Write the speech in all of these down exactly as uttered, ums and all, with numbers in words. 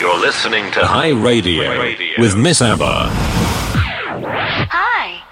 You're listening to High Radio, Radio with Miss Abba. Hi.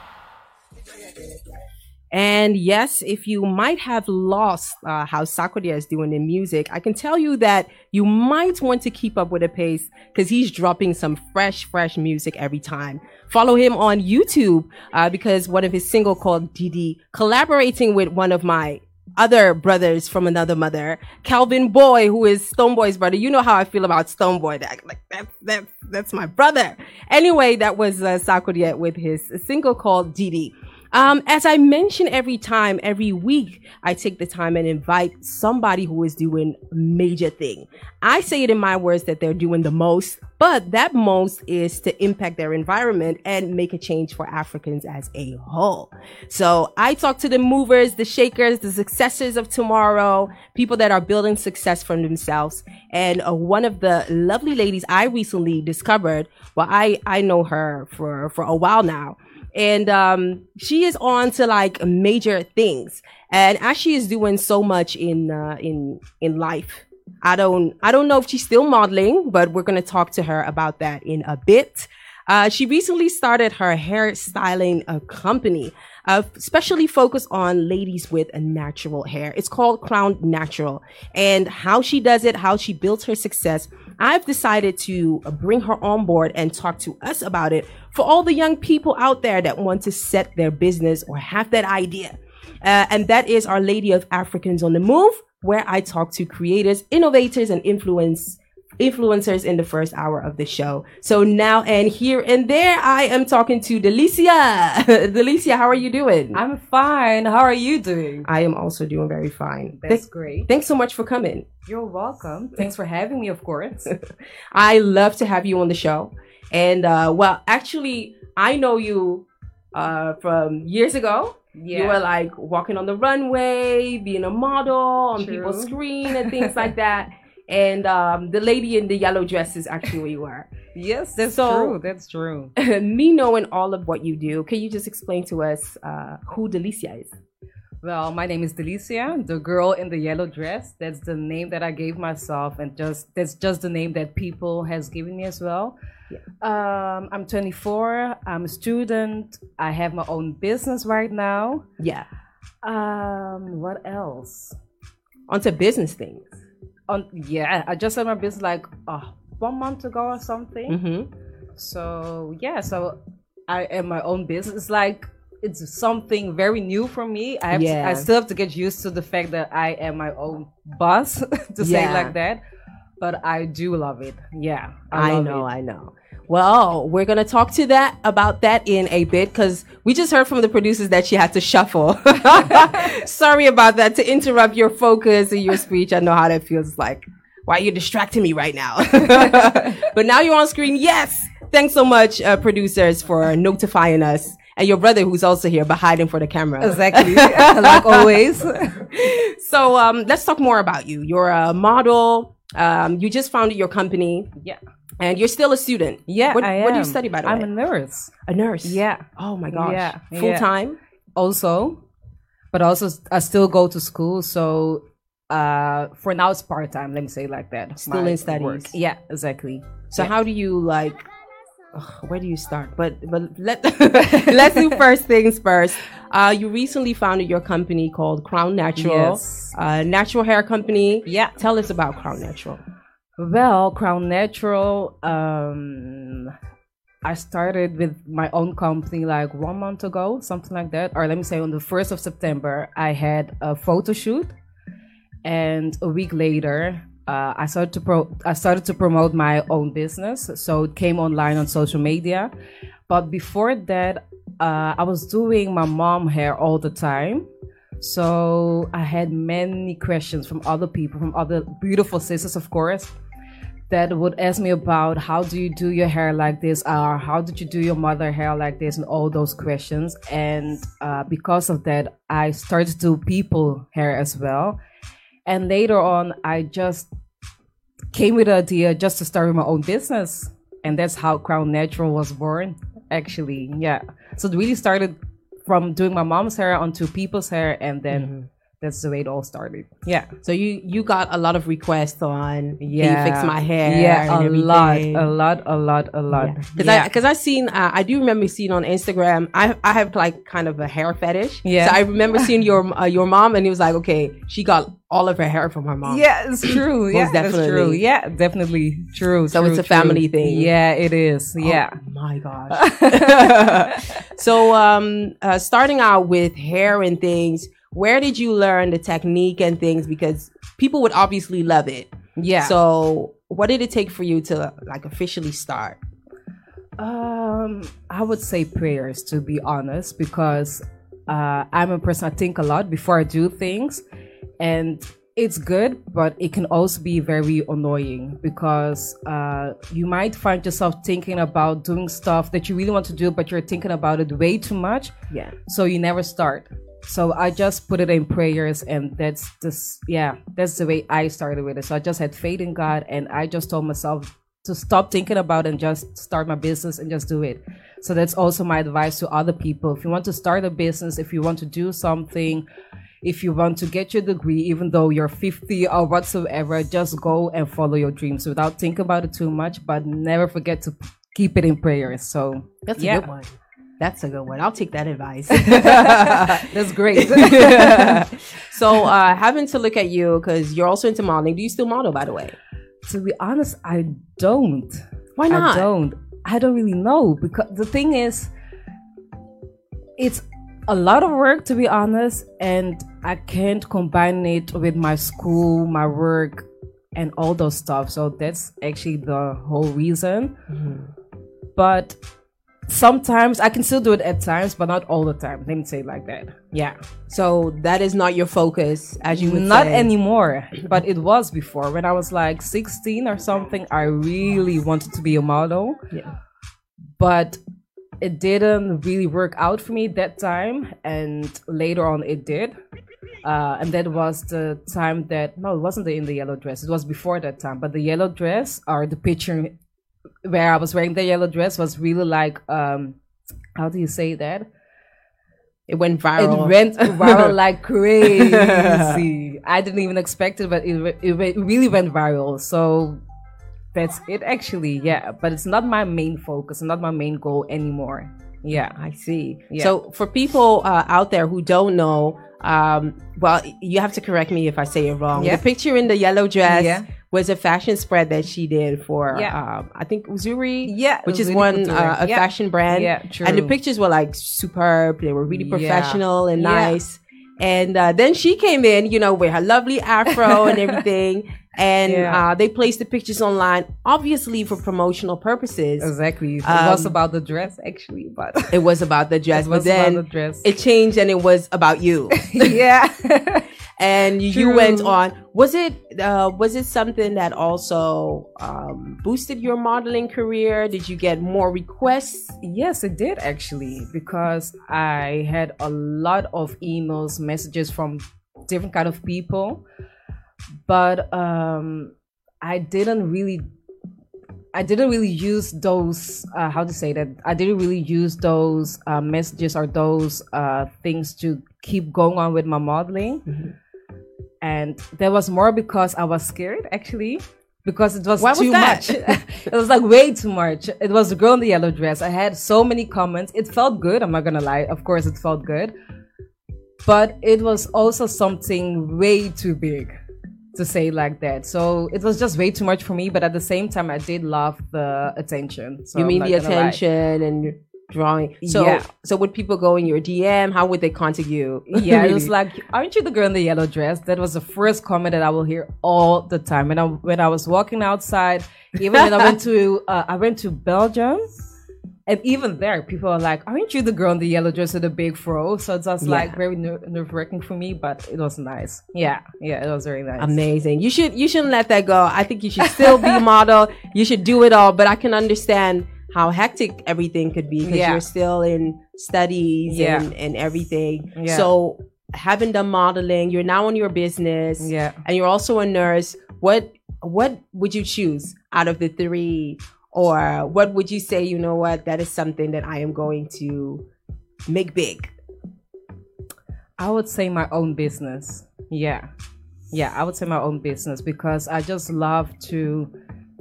And yes, if you might have lost uh, how Sarkodie is doing in music, I can tell you that you might want to keep up with the pace because he's dropping some fresh, fresh music every time. Follow him on YouTube uh, because one of his single called Didi, collaborating with one of my other brothers from another mother, Kelvyn Boy, who is Stonebwoy's brother. You know how I feel about Stonebwoy. That, like, that, that, that's my brother. Anyway, that was uh, Sarkodie with his single called Didi. Um, as I mention every time, every week, I take the time and invite somebody who is doing a major thing. I say it in my words that they're doing the most, but that most is to impact their environment and make a change for Africans as a whole. So I talk to the movers, the shakers, the successors of tomorrow, people that are building success for themselves. And uh, one of the lovely ladies I recently discovered, well, I, I know her for, for a while now. And um, she is on to like major things. And as she is doing so much in uh, in in life, I don't I don't know if she's still modeling, but we're going to talk to her about that in a bit. Uh, she recently started her hair styling uh, company, uh, especially focused on ladies with a natural hair. It's called Crown Natural. And how she does it, how she builds her success, I've decided to bring her on board and talk to us about it for all the young people out there that want to set their business or have that idea. Uh, and that is Our Lady of Africans on the Move, where I talk to creators, innovators, and influence influencers in the first hour of the show. So now and here and there, I am talking to Delicia. Delicia, how are you doing? I'm fine. How are you doing? I am also doing very fine. That's Th- great. Thanks so much for coming. You're welcome. Thanks for having me, of course. I love to have you on the show. And, uh, well, actually, I know you uh, from years ago. Yeah. You were like walking on the runway, being a model on True. People's screen and things like that. And um, the lady in the yellow dress is actually where you are. Yes, that's so, true. That's true. Me knowing all of what you do, can you just explain to us uh, who Delicia is? Well, my name is Delicia, the girl in the yellow dress. That's the name that I gave myself, and just that's just the name that people has given me as well. Yeah. Um, I'm twenty-four. I'm a student. I have my own business right now. Yeah. Um, what else? Onto business things. On, yeah, I just started my business like uh, one month ago or something. Mm-hmm. So yeah, so I am my own business. It's like it's something very new for me. I have yeah. to, I still have to get used to the fact that I am my own boss, to yeah. say it like that. But I do love it. Yeah, I, I know, it. I know. Well, we're going to talk to that about that in a bit because we just heard from the producers that she had to shuffle. Sorry about that, to interrupt your focus and your speech. I know how that feels like. Why are you distracting me right now? But now you're on screen. Yes. Thanks so much, uh, producers, for notifying us. And your brother, who's also here, but hiding for the camera. Exactly. Like always. So um, let's talk more about you. You're a model. Um, you just founded your company. Yeah. And you're still a student. Yeah, what, I am. What do you study, by the way? I'm a nurse. A nurse? Yeah. Oh, my gosh. Yeah. Full-time? Yeah. Also. But also, I still go to school. So, uh, for now, it's part-time. Let me say it like that. Still My in studies. Work. Yeah, exactly. So, yeah. How do you, like... Ugh, where do you start? But but let let's do first things first. Uh, you recently founded your company called Crown Natural. Yes. Uh, natural hair company. Yeah. Tell us about Crown Natural. Well, Crown Natural, um, I started with my own company like one month ago, something like that. Or let me say on the first of September, I had a photo shoot. And a week later, uh, I started to pro- I started to promote my own business. So it came online on social media. But before that, uh, I was doing my mom hair all the time. So I had many questions from other people, from other beautiful sisters, of course, that would ask me about how do you do your hair like this, or how did you do your mother hair like this, and all those questions. And uh, because of that, I started to do people hair as well. And later on, I just came with the idea just to start my own business. And that's how Crown Natural was born, actually. Yeah. So it really started from doing my mom's hair onto people's hair, and then mm-hmm. that's the way it all started. Yeah. So you you got a lot of requests on, yeah, can you fix my hair? Yeah, a lot, a lot, a lot, a lot. Because yeah. yeah. I because I seen uh, I do remember seeing on Instagram. I I have like kind of a hair fetish. Yeah. So I remember seeing your uh, your mom, and it was like, okay, she got all of her hair from her mom. Yeah, it's true. yeah, definitely. It's true. Yeah, definitely true. So true, it's a family true. thing. Yeah, it is. Oh, yeah. My gosh. So um, uh, starting out with hair and things. Where did you learn the technique and things? Because people would obviously love it. Yeah. So what did it take for you to like officially start? Um, I would say prayers, to be honest, because uh, I'm a person, I think a lot before I do things. And it's good, but it can also be very annoying because uh, you might find yourself thinking about doing stuff that you really want to do, but you're thinking about it way too much. Yeah. So you never start. So I just put it in prayers, and that's just, yeah, that's the way I started with it. So I just had faith in God, and I just told myself to stop thinking about it and just start my business and just do it. So that's also my advice to other people. If you want to start a business, if you want to do something, if you want to get your degree, even though you're fifty or whatsoever, just go and follow your dreams without thinking about it too much, but never forget to keep it in prayers. So that's yeah. a good one. That's a good one. I'll take that advice. That's great. So uh, having to look at you, because you're also into modeling. Do you still model, by the way? To be honest, I don't. Why not? I don't. I don't really know. Because the thing is, it's a lot of work, to be honest. And I can't combine it with my school, my work, and all those stuff. So that's actually the whole reason. Mm-hmm. But sometimes I can still do it at times, but not all the time. Let me say it like that. Yeah. So that is not your focus, as you would not say. Anymore, but it was before. When I was like sixteen or something, I really wanted to be a model. Yeah. But it didn't really work out for me that time, and later on it did. Uh, and that was the time that no, it wasn't in the yellow dress. It was before that time, but the yellow dress or the picture where I was wearing the yellow dress was really like, um, how do you say that? It went viral. It went viral like crazy. I didn't even expect it, but it, it it really went viral. So that's it actually, yeah. But it's not my main focus, not my main goal anymore. Yeah, I see. Yeah. So for people uh, out there who don't know, um, well, you have to correct me if I say it wrong. Yeah. The picture in the yellow dress yeah. was a fashion spread that she did for, yeah. um, I think, Uzzurri, yeah, which Uzzurri is one uh, a yeah. fashion brand. Yeah, true. And the pictures were like superb. They were really professional yeah. and nice. Yeah. And uh, then she came in, you know, with her lovely afro and everything. And yeah. uh, they placed the pictures online, obviously for promotional purposes. Exactly. Um, it was about the dress, actually. But it was about the dress. It was but then about the dress. It changed, and it was about you. yeah. And True. you went on. Was it uh, was it something that also um, boosted your modeling career? Did you get more requests? Yes, it did, actually, because I had a lot of emails, messages from different kind of people. But um, I didn't really, I didn't really use those, uh, how to say that? I didn't really use those uh, messages or those uh, things to keep going on with my modeling. Mm-hmm. And there was more because I was scared, actually, because it was Why too was that? much. It was like way too much. It was the girl in the yellow dress. I had so many comments. It felt good. I'm not going to lie. Of course, it felt good. But it was also something way too big to say like that. So it was just way too much for me. But at the same time, I did love the attention. So you mean the attention and drawing. So yeah. so would people go in your D M? How would they contact you? Yeah, really? It was like, aren't you the girl in the yellow dress? That was the first comment that I will hear all the time. And I, when I was walking outside, even when I went to uh, I went to Belgium, and even there, people are like, aren't you the girl in the yellow dress with the big fro? So it's just yeah. like very ner- nerve-wracking for me, but it was nice. Yeah. Yeah, it was very nice. Amazing. You should, you shouldn't let that go. I think you should still be a model. You should do it all, but I can understand how hectic everything could be because yeah. you're still in studies yeah. and, and everything. Yeah. So having done modeling, you're now in your business yeah. and you're also a nurse. What, what would you choose out of the three? Or what would you say, you know what, that is something that I am going to make big? I would say my own business. Yeah. Yeah, I would say my own business, because I just love to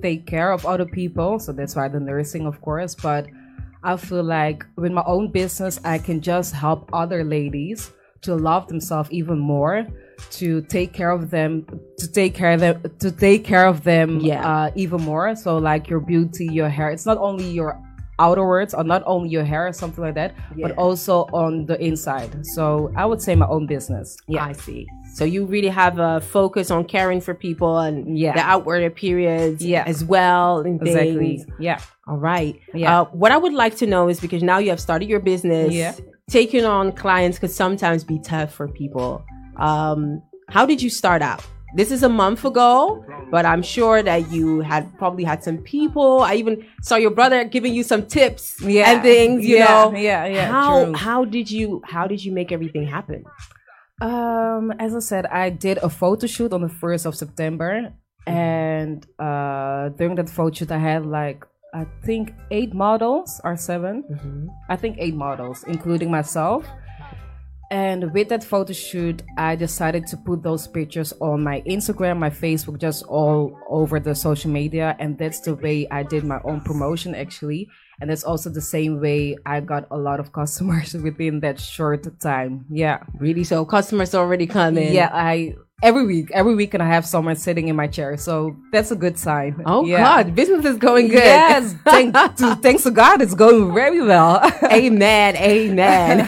take care of other people. So that's why the nursing, of course. But I feel like with my own business, I can just help other ladies to love themselves even more, to take care of them, to take care of them, to take care of them yeah. uh, even more. So like your beauty, your hair, it's not only your outerwards or not only your hair or something like that, yeah. but also on the inside. So I would say my own business. Yeah, I see. So you really have a focus on caring for people and yeah. the outward appearance yeah. as well. And exactly. Things. Yeah. All right. Yeah. Uh, what I would like to know is, because now you have started your business, yeah. taking on clients could sometimes be tough for people. Um, how did you start out? This is a month ago, but I'm sure that you had probably had some people. I even saw your brother giving you some tips yeah. and things, you yeah, know. Yeah, yeah. How true. how did you how did you make everything happen? Um, as I said, I did a photo shoot on the first of September, and uh, during that photo shoot, I had like I think eight models or seven. Mm-hmm. I think eight models, including myself. And with that photo shoot, I decided to put those pictures on my Instagram, my Facebook, just all over the social media. And that's the way I did my own promotion, actually. And that's also the same way I got a lot of customers within that short time. Yeah. Really? So customers already come in. Yeah, I... Every week, every week, and I have someone sitting in my chair, so that's a good sign. Oh yeah. God, business is going good. Yes, thank, to, thanks to God, it's going very well. Amen, amen.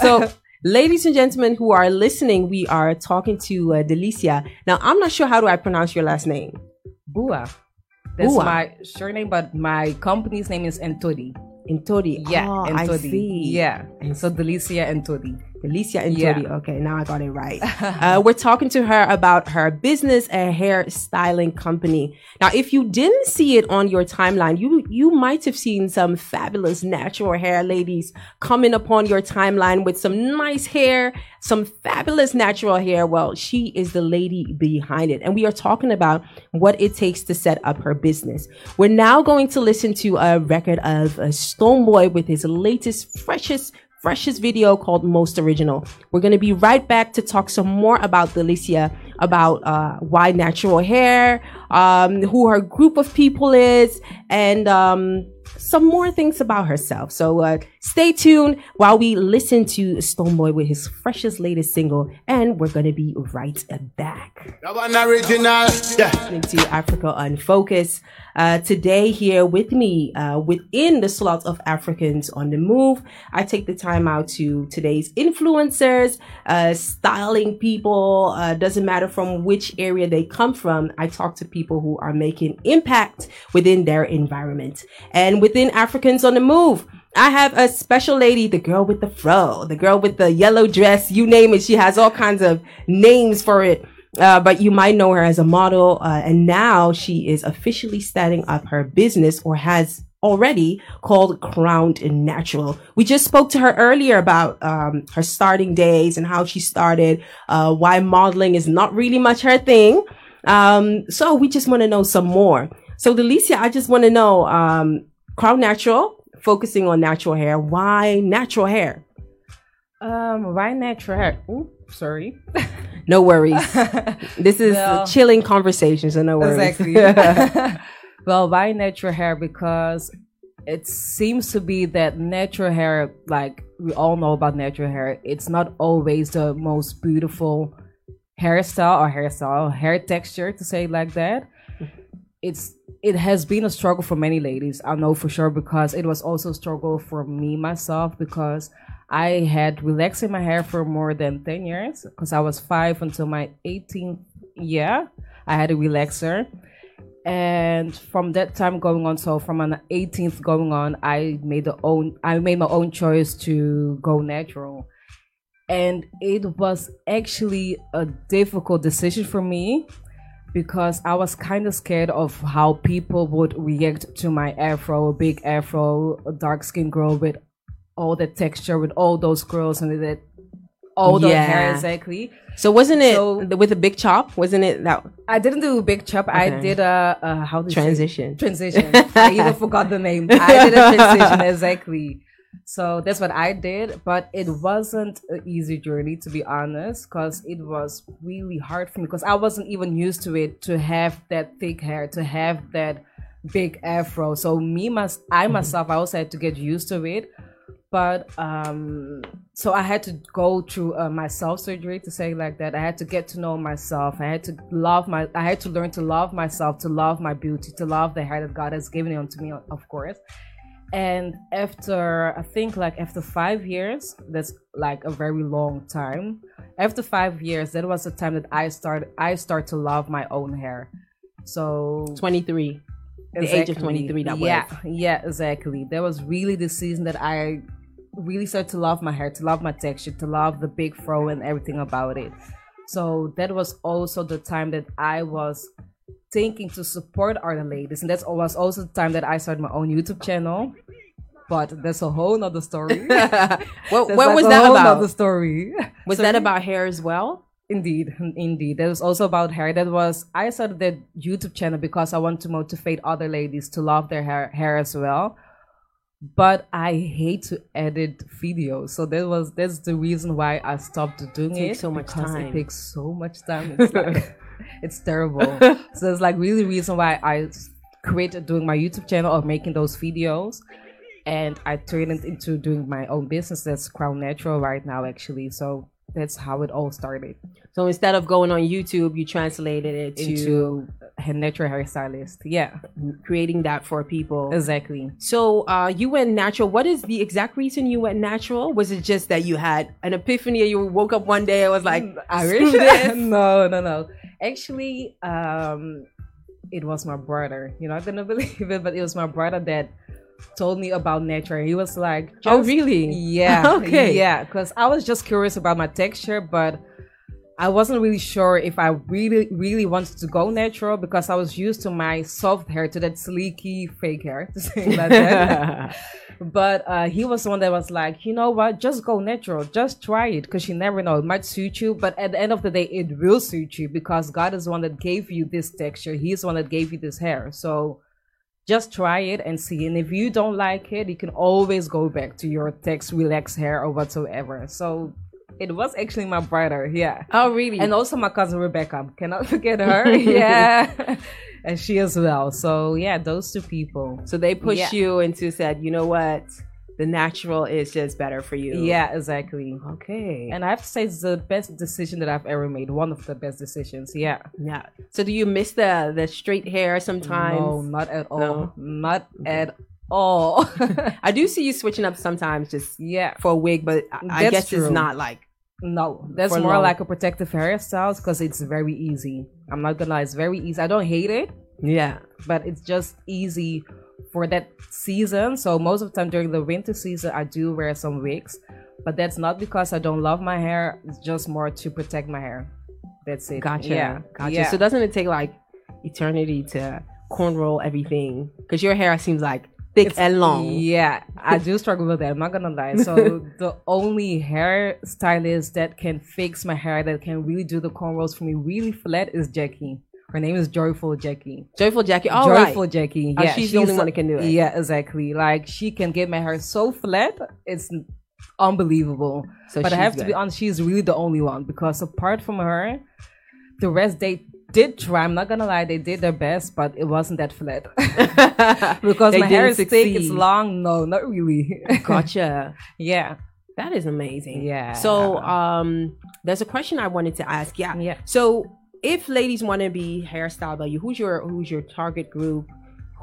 So, ladies and gentlemen who are listening, we are talking to uh, Delicia. Now, I'm not sure how do I pronounce your last name. Bua. That's Bua. My surname, but my company's name is Ntodi. Ntodi. Yeah, oh, Ntodi. I see. Yeah, and so Delicia Ntodi. Delicia Ntodi. Yeah. Okay, now I got it right. Uh, we're talking to her about her business, a hair styling company. Now, if you didn't see it on your timeline, you you might have seen some fabulous natural hair ladies coming upon your timeline with some nice hair, some fabulous natural hair. Well, she is the lady behind it. And we are talking about what it takes to set up her business. We're now going to listen to a record of uh, Stonebwoy with his latest, freshest, freshest video called Most Original. We're going to be right back to talk some more about Delicia, about uh, why natural hair, um, who her group of people is, and um, some more things about herself. So uh, stay tuned while we listen to Stonebwoy with his freshest, latest single, and we're going to be right back. That one original. Yeah. Listening to Africa Unfocused. Uh, today here with me, uh, within the slot of Africans on the Move, I take the time out to today's influencers, uh, styling people, uh, doesn't matter from which area they come from. I talk to people who are making impact within their environment. And within Africans on the Move, I have a special lady, the girl with the fro, the girl with the yellow dress, you name it. She has all kinds of names for it. Uh, but you might know her as a model, uh, and now she is officially starting up her business, or has already, called Crowned Natural. We just spoke to her earlier about um, her starting days and how she started, uh, why modeling is not really much her thing. Um, so we just want to know some more. So Delicia, I just want to know, um, Crowned Natural, focusing on natural hair. Why natural hair? Um, why natural hair? Ooh, sorry. No worries. This is well, a chilling conversation, so no worries. Exactly. Well, why natural hair? Because it seems to be that natural hair, like we all know about natural hair, it's not always the most beautiful hairstyle or hairstyle, hair texture, to say it like that. It's it has been a struggle for many ladies, I know for sure, because it was also a struggle for me myself, because I had relaxing my hair for more than ten years, because I was five until my eighteenth year. I had a relaxer. And from that time going on, so from an eighteenth going on, I made the own, I made my own choice to go natural. And it was actually a difficult decision for me, because I was kind of scared of how people would react to my afro, big afro, dark-skinned girl with all the texture, with all those curls and that, all the yeah. hair, exactly. So wasn't it so, with a big chop? Wasn't it that? I didn't do a big chop. Okay. I did a, a how did transition. Transition. I even forgot the name. I did a transition, exactly. So that's what I did, but it wasn't an easy journey, to be honest, because it was really hard for me, because I wasn't even used to it, to have that thick hair, to have that big afro. So me, must, I myself, I also had to get used to it. But um, so I had to go through uh, my self-surgery, to say like that. I had to get to know myself. I had to love my, I had to learn to love myself, to love my beauty, to love the hair that God has given unto me, of course. And after, I think like after five years, that's like a very long time. After five years, that was the time that I started, I started to love my own hair. So twenty-three. Exactly. The age of twenty-three, that yeah, was. Yeah, exactly. There was really the season that I really started to love my hair, to love my texture, to love the big fro and everything about it. So that was also the time that I was thinking to support other ladies. And that was also the time that I started my own YouTube channel. But that's a whole nother story. what what like was that about? Nother story. Was so that about hair as well? Indeed, indeed. That was also about hair. That was, I started that YouTube channel because I want to motivate other ladies to love their hair, hair as well. But I hate to edit videos, so that was that's the reason why I stopped doing it. It takes so much time. It takes so much time. It's like, it's terrible. So it's like really the reason why I created doing my YouTube channel or making those videos, and I turned it into doing my own business. That's Crown Natural right now, actually. So that's how it all started. So instead of going on YouTube, you translated it into a natural hairstylist. Yeah. Creating that for people. Exactly. So uh, you went natural. What is the exact reason you went natural? Was it just that you had an epiphany and you woke up one day and was like, I wish this? No, no, no. Actually, um, it was my brother. You're not going to believe it, but it was my brother that told me about nature. He was like, oh really? Yeah. Okay. Yeah, because I was just curious about my texture, but I wasn't really sure if I really really wanted to go natural, because I was used to my soft hair, to that sleeky fake hair, to say like that. But uh he was the one that was like, you know what, just go natural, just try it, because you never know, it might suit you, but at the end of the day it will suit you, because God is the one that gave you this texture. He's the one that gave you this hair. So just try it and see. And if you don't like it, you can always go back to your text, relaxed hair or whatsoever. So it was actually my brother. Yeah. Oh, really? And also my cousin Rebecca. Cannot forget her. Yeah. And she as well. So yeah, those two people. So they pushed yeah. you into said, you know what? The natural is just better for you. Yeah, exactly. Okay. And I have to say it's the best decision that I've ever made. One of the best decisions. Yeah. Yeah. So do you miss the the straight hair sometimes? No, not at all. No. Not at all. I do see you switching up sometimes just yeah. for a wig, but I, I guess true. It's not like. No, that's more long. Like a protective hairstyle, because it's very easy. I'm not going to lie. It's very easy. I don't hate it. Yeah. But it's just easy for that season. So most of the time during the winter season, I do wear some wigs, but that's not because I don't love my hair. It's just more to protect my hair. That's it. Gotcha. Yeah. Gotcha. Yeah. So doesn't it take like eternity to cornrow everything? Because your hair seems like thick it's, and long. Yeah, I do struggle with that. I'm not gonna lie. So the only hair stylist that can fix my hair, that can really do the cornrows for me really flat, is Jackie. Her name is Joyful Jackie. Joyful Jackie. All Joyful right. Joyful Jackie. Yeah, oh, she's, she's the only one that can do it. Yeah, exactly. Like, she can get my hair so flat, it's unbelievable. So but I have good. to be honest, she's really the only one, because apart from her, the rest they did try. I'm not gonna lie, they did their best, but it wasn't that flat. Because my hair is succeed. thick, it's long. No, not really. Gotcha. Yeah. That is amazing. Yeah. So um, there's a question I wanted to ask. Yeah. Yeah. So if ladies want to be hairstyled by you, who's your who's your target group?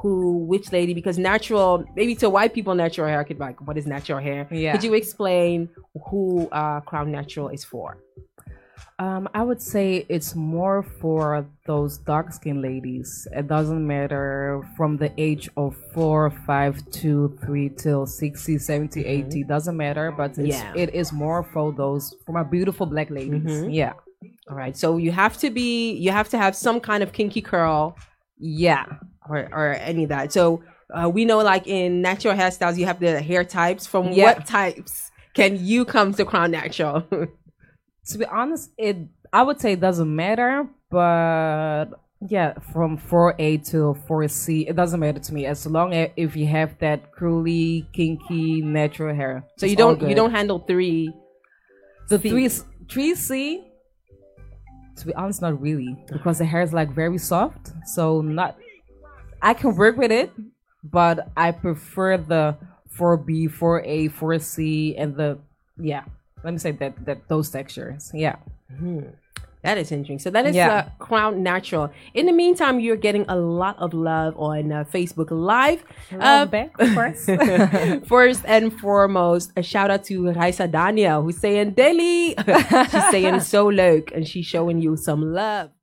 Who, which lady? Because natural, maybe to white people, natural hair could be like, what is natural hair? Yeah. Could you explain who uh, Crown Natural is for? Um, I would say it's more for those dark-skinned ladies. It doesn't matter from the age of four, five, two, three till sixty, seventy, mm-hmm. eighty. Doesn't matter, but it's, yeah. it is more for those, for my beautiful black ladies. Mm-hmm. Yeah. All right, so you have to be, you have to have some kind of kinky curl, yeah, or or any of that. So uh, we know, like in natural hairstyles, you have the hair types. From yeah. what types can you come to Crown Natural? To be honest, it I would say it doesn't matter, but Yeah, from four A to four C, it doesn't matter to me as long as if you have that curly, kinky, natural hair. So you don't you don't handle three. The three three C. To be honest, not really, because the hair is like very soft. So not, I can work with it, but I prefer the four B, four A, four C, and the yeah. Let me say that that those textures. Yeah. Mm-hmm. That is interesting. So that is yeah. uh, Crown Natural. In the meantime, you're getting a lot of love on uh, Facebook Live. Uh, back first. First and foremost, a shout out to Raisa Daniel, who's saying, Deli, she's saying so leuk, and she's showing you some love.